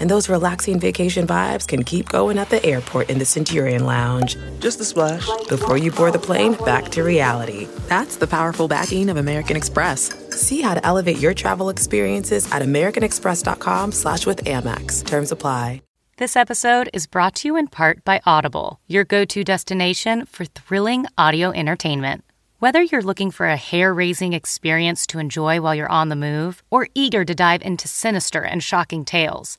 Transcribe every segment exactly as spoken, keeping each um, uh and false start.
And those relaxing vacation vibes can keep going at the airport in the Centurion Lounge. Just a splash. Before you board the plane, back to reality. That's the powerful backing of American Express. See how to elevate your travel experiences at americanexpress.com slash with Amex. Terms apply. This episode is brought to you in part by Audible, your go-to destination for thrilling audio entertainment. Whether you're looking for a hair-raising experience to enjoy while you're on the move or eager to dive into sinister and shocking tales,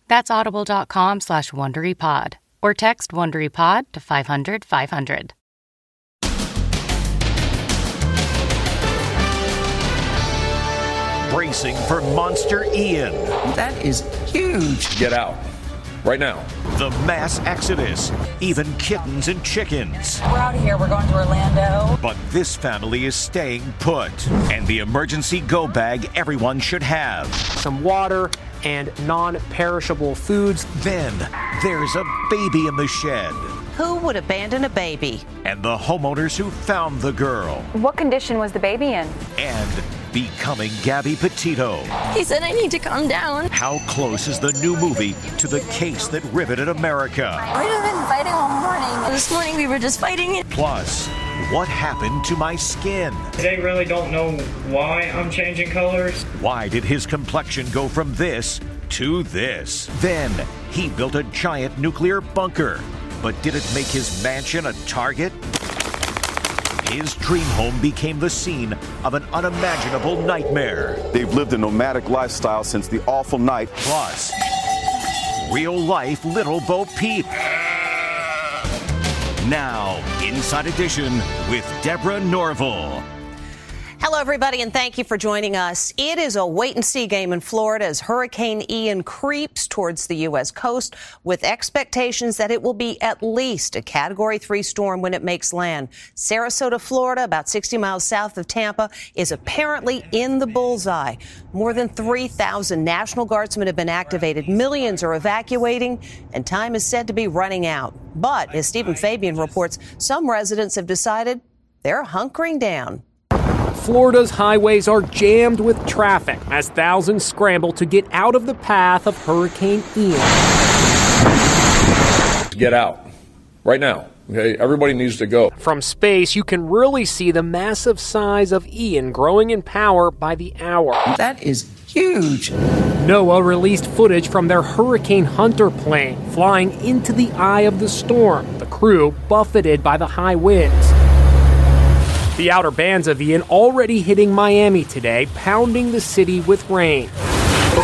That's audible.com slash WonderyPod or text WonderyPod to five hundred, five hundred. Bracing for Monster Ian. That is huge. Get out. Right now. The mass exodus. Even kittens and chickens. We're out of here. We're going to Orlando. But this family is staying put. And the emergency go bag everyone should have. Some water and non-perishable foods. Then there's a baby in the shed. Who would abandon a baby? And the homeowners who found the girl. What condition was the baby in? And becoming Gabby Petito. He said, I need to calm down. How close is the new movie to the case that riveted America? We've been fighting all morning. This morning we were just fighting. Plus, what happened to my skin? They really don't know why I'm changing colors. Why did his complexion go from this to this? Then he built a giant nuclear bunker. But did it make his mansion a target? His dream home became the scene of an unimaginable nightmare. They've lived a nomadic lifestyle since the awful night. Plus, real-life Little Bo Peep. Now, Inside Edition with Deborah Norville. Hello, everybody, and thank you for joining us. It is a wait-and-see game in Florida as Hurricane Ian creeps towards the U S coast with expectations that it will be at least a Category three storm when it makes land. Sarasota, Florida, about sixty miles south of Tampa, is apparently in the bullseye. More than three thousand National Guardsmen have been activated. Millions are evacuating, and time is said to be running out. But, as Stephen Fabian reports, some residents have decided they're hunkering down. Florida's highways are jammed with traffic as thousands scramble to get out of the path of Hurricane Ian. Get out. Right now. Okay? Everybody needs to go. From space, you can really see the massive size of Ian growing in power by the hour. That is huge. NOAA released footage from their Hurricane Hunter plane flying into the eye of the storm, the crew buffeted by the high winds. The outer bands of Ian already hitting Miami today, pounding the city with rain.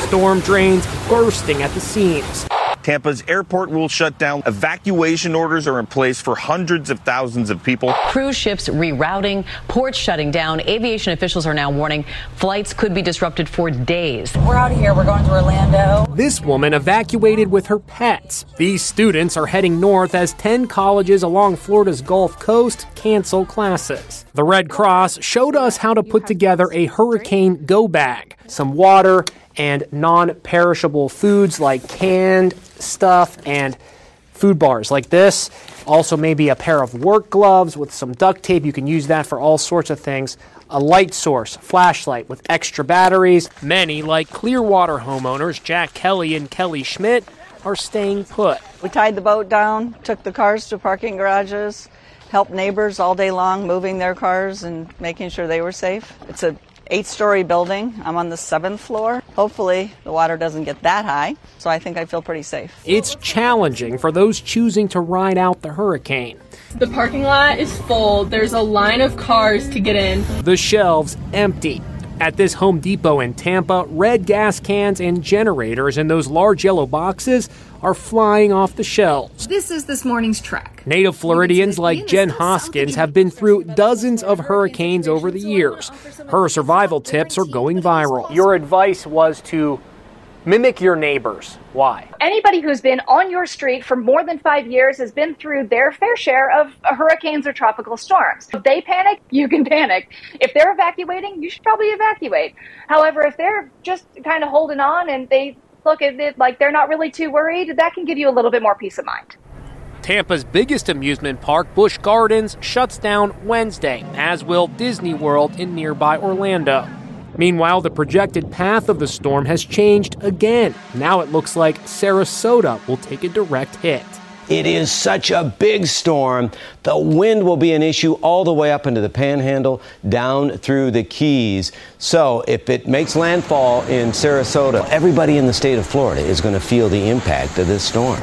Storm drains bursting at the seams. Tampa's airport will shut down. Evacuation orders are in place for hundreds of thousands of people. Cruise ships rerouting, ports shutting down. Aviation officials are now warning flights could be disrupted for days. We're out of here. We're going to Orlando. This woman evacuated with her pets. These students are heading north as ten colleges along Florida's Gulf Coast cancel classes. The Red Cross showed us how to put together a hurricane go bag, some water, and non-perishable foods like canned stuff and food bars like this. Also maybe a pair of work gloves with some duct tape. You can use that for all sorts of things. A light source, flashlight with extra batteries. Many, like Clearwater homeowners Jack Kelly and Kelly Schmidt, are staying put. We tied the boat down, took the cars to parking garages, helped neighbors all day long moving their cars and making sure they were safe. It's a eight-story building. I'm on the seventh floor. Hopefully, the water doesn't get that high, so I think I feel pretty safe. It's challenging for those choosing to ride out the hurricane. The parking lot is full. There's a line of cars to get in. The shelves empty. At this Home Depot in Tampa, red gas cans and generators in those large yellow boxes are flying off the shelves. This is this morning's track. Native Floridians like Jen Hoskins have been through dozens of hurricanes over the years. Her survival tips are going viral. Your advice was to mimic your neighbors. Why? Anybody who's been on your street for more than five years has been through their fair share of hurricanes or tropical storms. If they panic, you can panic. If they're evacuating, you should probably evacuate. However, if they're just kind of holding on and they look at it like they're not really too worried, that can give you a little bit more peace of mind. Tampa's biggest amusement park, Busch Gardens, shuts down Wednesday, as will Disney World in nearby Orlando. Meanwhile, the projected path of the storm has changed again. Now it looks like Sarasota will take a direct hit. It is such a big storm. The wind will be an issue all the way up into the Panhandle, down through the Keys. So if it makes landfall in Sarasota, everybody in the state of Florida is going to feel the impact of this storm.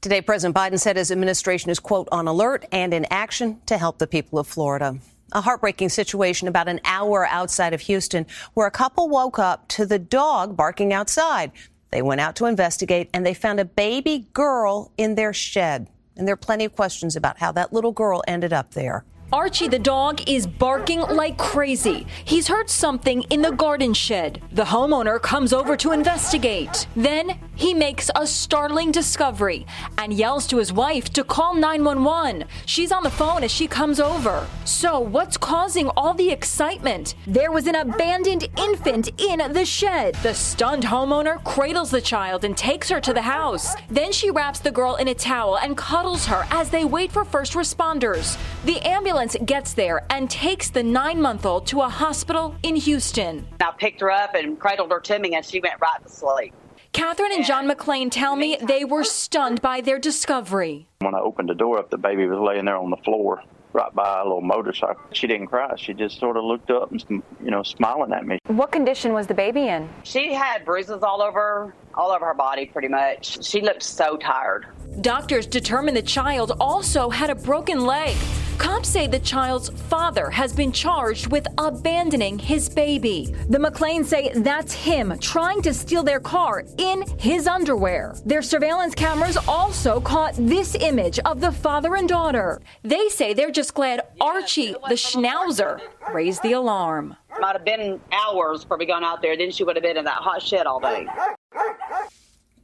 Today, President Biden said his administration is, quote, on alert and in action to help the people of Florida. A heartbreaking situation about an hour outside of Houston where a couple woke up to the dog barking outside. They went out to investigate and they found a baby girl in their shed. And there are plenty of questions about how that little girl ended up there. Archie the dog is barking like crazy. He's heard something in the garden shed. The homeowner comes over to investigate. Then he makes a startling discovery and yells to his wife to call nine one one. She's on the phone as she comes over. So what's causing all the excitement? There was an abandoned infant in the shed. The stunned homeowner cradles the child and takes her to the house. Then she wraps the girl in a towel and cuddles her as they wait for first responders. The ambulance gets there and takes the nine-month-old to a hospital in Houston. I picked her up and cradled her to me, and she went right to sleep. Catherine and John McClain tell me they were stunned by their discovery. When I opened the door up, the baby was laying there on the floor right by a little motorcycle. She didn't cry. She just sort of looked up and, you know, smiling at me. What condition was the baby in? She had bruises all over, all over her body, pretty much. She looked so tired. Doctors determined the child also had a broken leg. Cops say the child's father has been charged with abandoning his baby. The McClains say that's him trying to steal their car in his underwear. Their surveillance cameras also caught this image of the father and daughter. They say they're just glad Archie, the schnauzer, raised the alarm. Might have been hours probably gone out there. Then she would have been in that hot shed all day.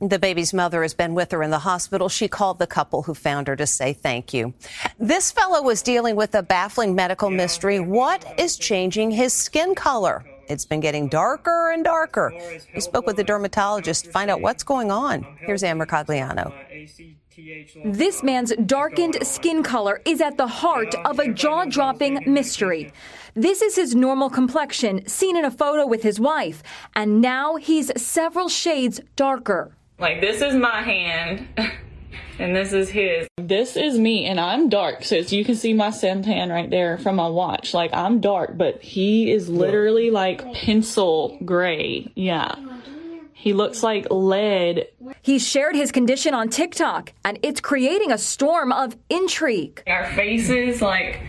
The baby's mother has been with her in the hospital. She called the couple who found her to say thank you. This fellow was dealing with a baffling medical mystery. What is changing his skin color? It's been getting darker and darker. We spoke with a dermatologist to find out what's going on. Here's Amber Cogliano. This man's darkened skin color is at the heart of a jaw-dropping mystery. This is his normal complexion, seen in a photo with his wife, and now he's several shades darker. Like, this is my hand, and this is his. This is me, and I'm dark, so you can see my suntan right there from my watch. Like, I'm dark, but he is literally, like, pencil gray. Yeah. He looks like lead. He shared his condition on TikTok, and it's creating a storm of intrigue. Our faces, like...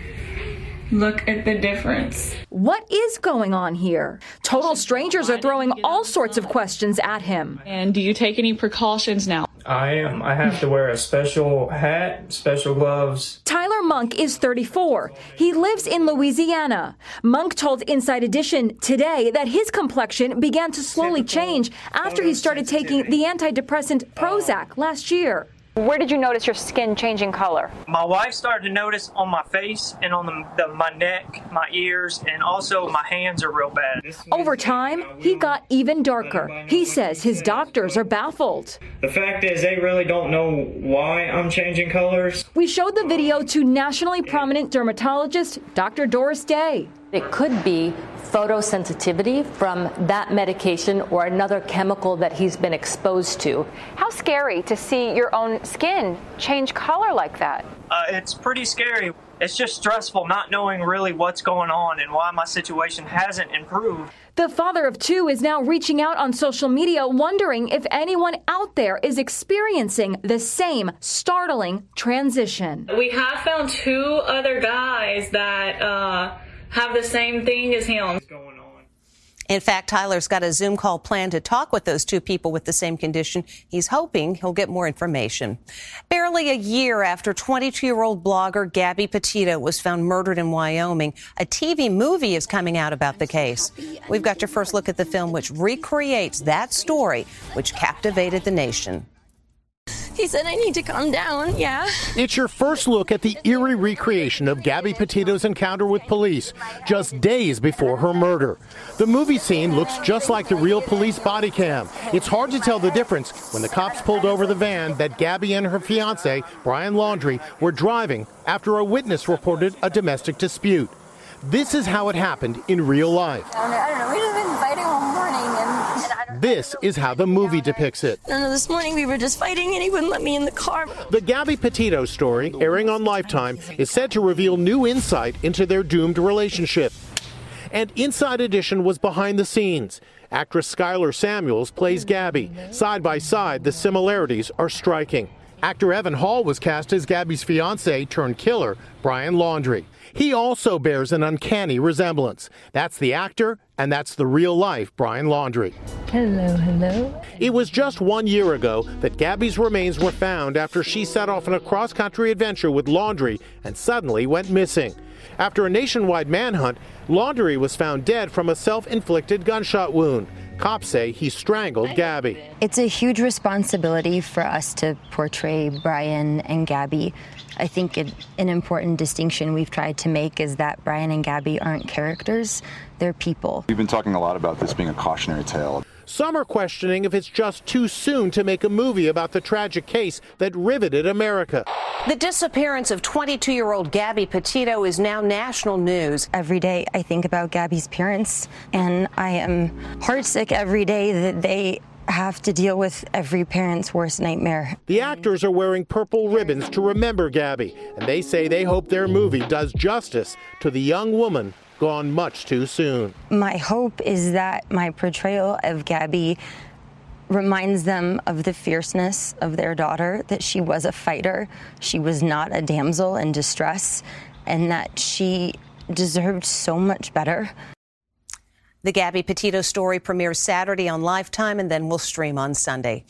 Look at the difference. What is going on here? Total strangers are throwing all sorts of questions at him. And do you take any precautions now? I am. I have to wear a special hat, special gloves. Tyler Monk is thirty-four. He lives in Louisiana. Monk told Inside Edition today that his complexion began to slowly change after he started taking the antidepressant Prozac last year. Where did you notice your skin changing color? My wife started to notice on my face and on the, the, my neck, my ears, and also my hands are real bad. Over time, he got even darker. He says his doctors are baffled. The fact is they really don't know why I'm changing colors. We showed the video to nationally prominent dermatologist Doctor Doris Day. It could be photosensitivity from that medication or another chemical that he's been exposed to. How scary to see your own skin change color like that. Uh, it's pretty scary. It's just stressful not knowing really what's going on and why my situation hasn't improved. The father of two is now reaching out on social media wondering if anyone out there is experiencing the same startling transition. We have found two other guys that... uh have the same thing as him. In fact, Tyler's got a Zoom call planned to talk with those two people with the same condition. He's hoping he'll get more information. Barely a year after twenty-two-year-old blogger Gabby Petito was found murdered in Wyoming, a T V movie is coming out about the case. We've got your first look at the film, which recreates that story, which captivated the nation. He said, I need to calm down, yeah. It's your first look at the eerie recreation of Gabby Petito's encounter with police just days before her murder. The movie scene looks just like the real police body cam. It's hard to tell the difference when the cops pulled over the van that Gabby and her fiancé, Brian Laundrie, were driving after a witness reported a domestic dispute. This is how it happened in real life. I don't know, we just been fighting all morning. This is how the movie depicts it. No, no, this morning we were just fighting and he wouldn't let me in the car. The Gabby Petito story, airing on Lifetime, is said to reveal new insight into their doomed relationship. And Inside Edition was behind the scenes. Actress Skylar Samuels plays Gabby. Side by side, the similarities are striking. Actor Evan Hall was cast as Gabby's fiancé turned killer, Brian Laundrie. He also bears an uncanny resemblance. That's the actor, and that's the real-life Brian Laundrie. Hello, hello. It was just one year ago that Gabby's remains were found after she set off on a cross-country adventure with Laundrie and suddenly went missing. After a nationwide manhunt, Laundrie was found dead from a self-inflicted gunshot wound. Cops say he strangled Gabby. It's a huge responsibility for us to portray Brian and Gabby. I think it, an important distinction we've tried to make is that Brian and Gabby aren't characters, they're people. We've been talking a lot about this being a cautionary tale. Some are questioning if it's just too soon to make a movie about the tragic case that riveted America. The disappearance of twenty-two-year-old Gabby Petito is now national news. Every day I think about Gabby's parents, and I am heartsick every day that they have to deal with every parent's worst nightmare. The actors are wearing purple ribbons to remember Gabby, and they say they hope their movie does justice to the young woman gone much too soon. My hope is that my portrayal of Gabby reminds them of the fierceness of their daughter, that she was a fighter, she was not a damsel in distress, and that she deserved so much better. The Gabby Petito story premieres Saturday on Lifetime and then will stream on Sunday.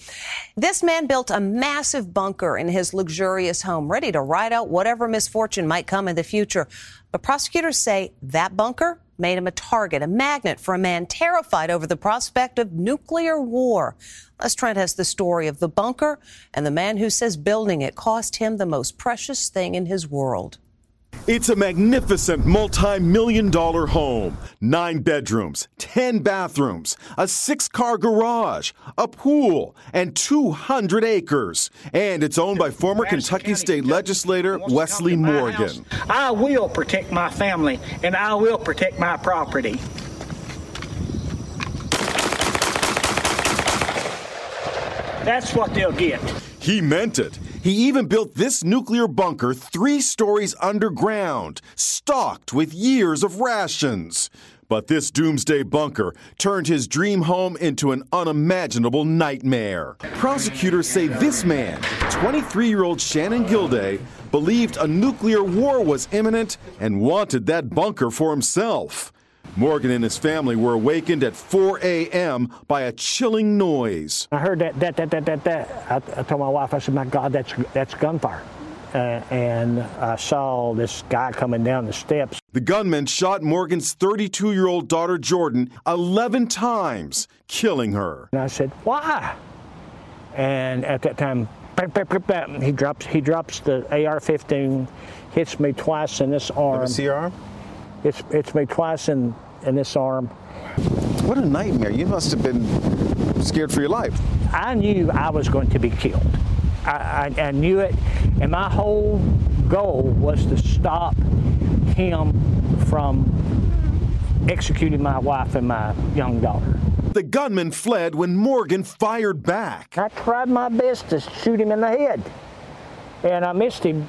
This man built a massive bunker in his luxurious home, ready to ride out whatever misfortune might come in the future. But prosecutors say that bunker made him a target, a magnet for a man terrified over the prospect of nuclear war. Les Trent has the story of the bunker and the man who says building it cost him the most precious thing in his world. It's a magnificent multi-million dollar home. Nine bedrooms, ten bathrooms, a six-car garage, a pool, and two hundred acres. And it's owned by former Kentucky State legislator Wesley Morgan. I will protect my family, and I will protect my property. That's what they'll get. He meant it. He even built this nuclear bunker three stories underground, stocked with years of rations. But this doomsday bunker turned his dream home into an unimaginable nightmare. Prosecutors say this man, twenty-three-year-old Shannon Gilday, believed a nuclear war was imminent and wanted that bunker for himself. Morgan and his family were awakened at four a.m. by a chilling noise. I heard that, that, that, that, that, that. I, I told my wife, I said, my God, that's that's gunfire. Uh, and I saw this guy coming down the steps. The gunman shot Morgan's thirty-two-year-old daughter, Jordan, eleven times, killing her. And I said, why? And at that time, he drops, he drops the A R fifteen, hits me twice in this arm. Is it your arm? It's it's me twice in, in this arm. What a nightmare. You must have been scared for your life. I knew I was going to be killed. I, I, I knew it. And my whole goal was to stop him from executing my wife and my young daughter. The gunman fled when Morgan fired back. I tried my best to shoot him in the head, and I missed him.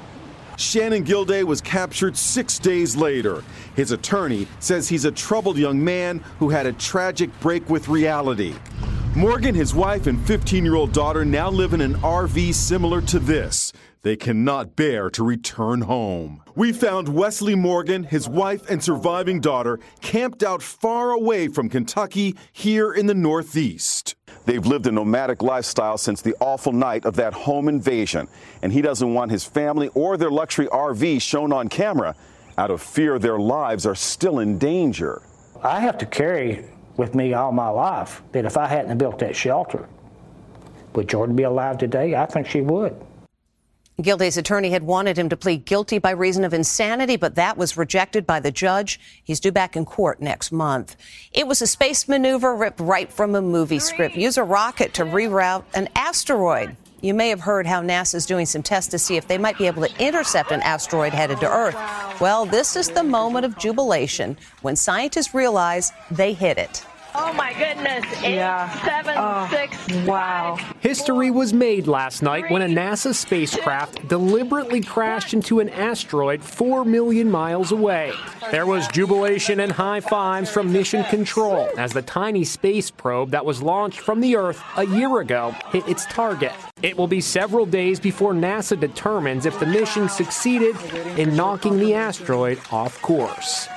Shannon Gilday was captured six days later. His attorney says he's a troubled young man who had a tragic break with reality. Morgan, his wife, and fifteen-year-old daughter now live in an R V similar to this. They cannot bear to return home. We found Wesley Morgan, his wife, and surviving daughter camped out far away from Kentucky here in the Northeast. They've lived a nomadic lifestyle since the awful night of that home invasion, and he doesn't want his family or their luxury R V shown on camera out of fear their lives are still in danger. I have to carry with me all my life that if I hadn't built that shelter, would Jordan be alive today? I think she would. Gilday's attorney had wanted him to plead guilty by reason of insanity, but that was rejected by the judge. He's due back in court next month. It was a space maneuver ripped right from a movie script. Use a rocket to reroute an asteroid. You may have heard how NASA's doing some tests to see if they might be able to intercept an asteroid headed to Earth. Well, this is the moment of jubilation when scientists realize they hit it. Oh, my goodness. Eight, yeah. seven, oh, six, wow. Five, History four, was made last night three, when a NASA spacecraft two, deliberately crashed one. into an asteroid four million miles away. There was jubilation and high fives from Mission Control as the tiny space probe that was launched from the Earth a year ago hit its target. It will be several days before NASA determines if the mission succeeded in knocking the asteroid off course.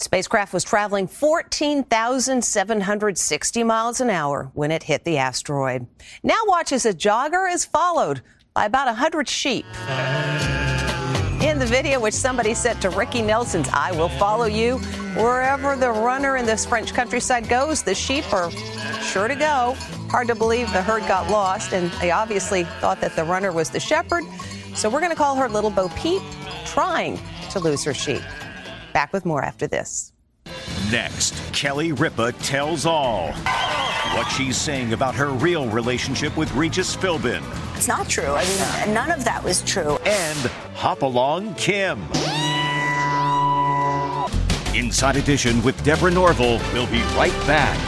Spacecraft was traveling fourteen thousand seven hundred sixty miles an hour when it hit the asteroid. Now watch as a jogger is followed by about one hundred sheep. In the video, which somebody sent to Ricky Nelson's I Will Follow You, wherever the runner in this French countryside goes, the sheep are sure to go. Hard to believe the herd got lost, and they obviously thought that the runner was the shepherd. So we're going to call her Little Bo Peep, trying to lose her sheep. Back with more after this. Next, Kelly Ripa tells all what she's saying about her real relationship with Regis Philbin. It's not true. I mean, none of that was true. And Hop Along Kim. Inside Edition with Deborah Norville. We'll be right back.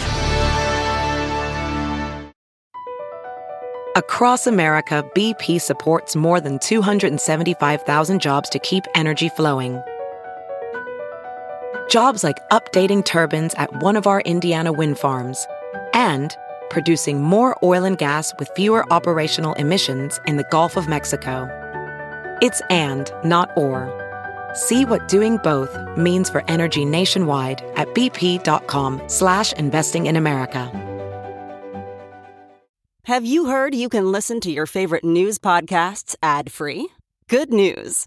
Across America, B P supports more than two hundred seventy-five thousand jobs to keep energy flowing. Jobs like updating turbines at one of our Indiana wind farms, and producing more oil and gas with fewer operational emissions in the Gulf of Mexico. It's and, not or. See what doing both means for energy nationwide at bp.com slash investing in America. Have you heard you can listen to your favorite news podcasts ad-free? Good news.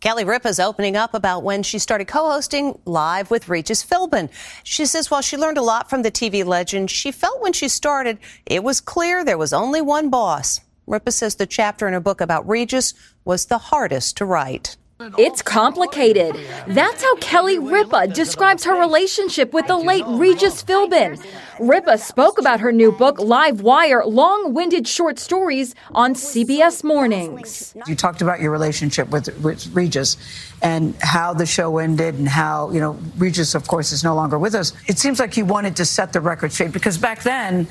Kelly Ripa's opening up about when she started co-hosting Live with Regis Philbin. She says while she learned a lot from the T V legend, she felt when she started, it was clear there was only one boss. Ripa says the chapter in her book about Regis was the hardest to write. It's complicated. That's how Kelly Ripa describes her relationship with the late Regis Philbin. Ripa spoke about her new book, Live Wire, long-winded short stories on C B S Mornings. You talked about your relationship with, with Regis and how the show ended and how, you know, Regis, of course, is no longer with us. It seems like you wanted to set the record straight because back then,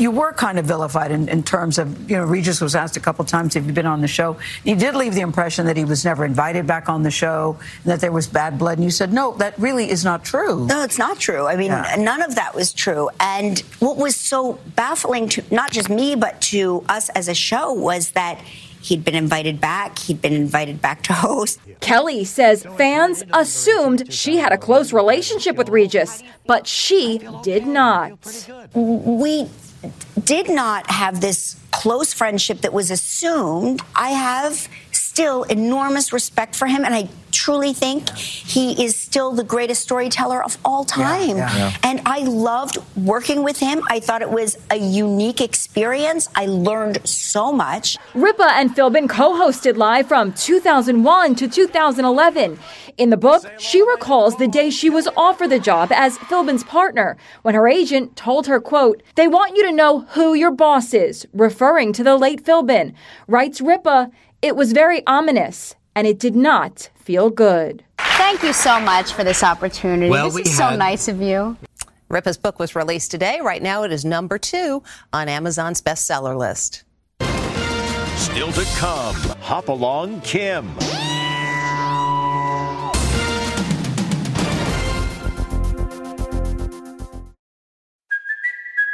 you were kind of vilified in, in terms of, you know, Regis was asked a couple times if you'd been on the show. You did leave the impression that he was never invited back on the show and that there was bad blood. And you said, no, that really is not true. No, it's not true. I mean, yeah. None of that was true. And what was so baffling to not just me, but to us as a show was that he'd been invited back. He'd been invited back to host. Kelly says fans assumed she had a close relationship with Regis, but she did not. We... did not have this close friendship that was assumed. I have still enormous respect for him, and I truly think yeah. he is still the greatest storyteller of all time. Yeah, yeah, yeah. And I loved working with him. I thought it was a unique experience. I learned so much. Ripa and Philbin co-hosted Live from two thousand one to two thousand eleven. In the book, she recalls the day she was offered the job as Philbin's partner when her agent told her, quote, "They want you to know who your boss is," referring to the late Philbin. Writes Ripa, "It was very ominous, and it did not feel good." Thank you so much for this opportunity. Well, this is so nice of you. Ripa's book was released today. Right now it is number two on Amazon's bestseller list. Still to come, Hop Along Kim.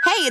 Hey,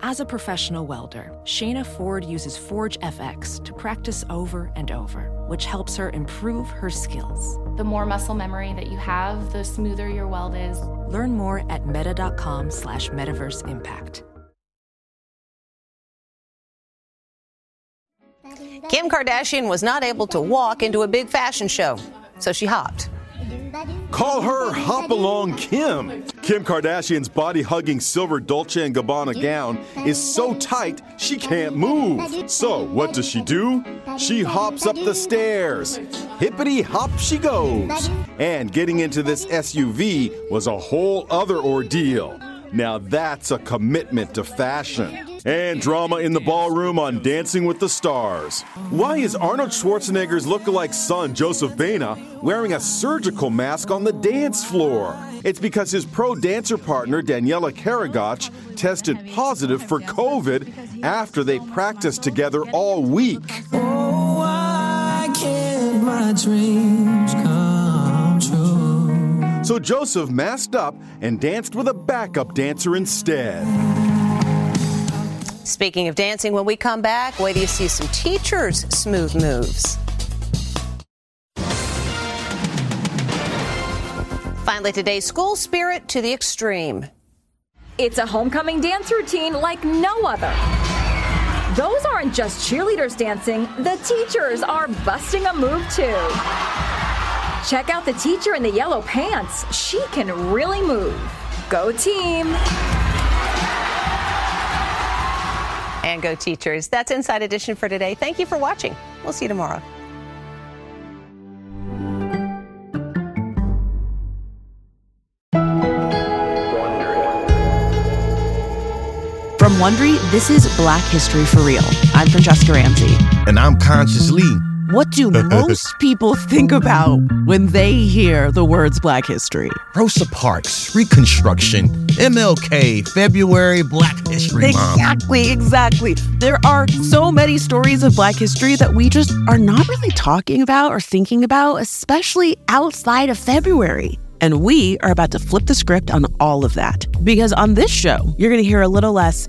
As a professional welder, Shayna Ford uses Forge F X to practice over and over, which helps her improve her skills. The more muscle memory that you have, the smoother your weld is. Learn more at meta.com slash metaverse impact. Kim Kardashian was not able to walk into a big fashion show, so she hopped. Call her Hop Along Kim. Kim Kardashian's body-hugging silver Dolce and Gabbana gown is so tight she can't move. So what does she do? She hops up the stairs. Hippity hop she goes. And getting into this S U V was a whole other ordeal. Now that's a commitment to fashion. And drama in the ballroom on Dancing with the Stars. Why is Arnold Schwarzenegger's lookalike son, Joseph Baena, wearing a surgical mask on the dance floor? It's because his pro dancer partner, Daniela Karagach, tested positive for COVID after they practiced together all week. Oh, why can't my dreams come true? So Joseph masked up and danced with a backup dancer instead. Speaking of dancing, when we come back, wait till you see some teachers' smooth moves. Finally, today's school spirit to the extreme. It's a homecoming dance routine like no other. Those aren't just cheerleaders dancing. The teachers are busting a move, too. Check out the teacher in the yellow pants. She can really move. Go team. And go teachers. That's Inside Edition for today. Thank you for watching. We'll see you tomorrow. From Wondery, this is Black History for Real. I'm Francesca Ramsey. And I'm Conscious Lee. What do most people think about when they hear the words Black History? Rosa Parks, Reconstruction, M L K, February, Black History Month. Exactly, exactly. There are so many stories of Black history that we just are not really talking about or thinking about, especially outside of February. And we are about to flip the script on all of that. Because on this show, you're going to hear a little less...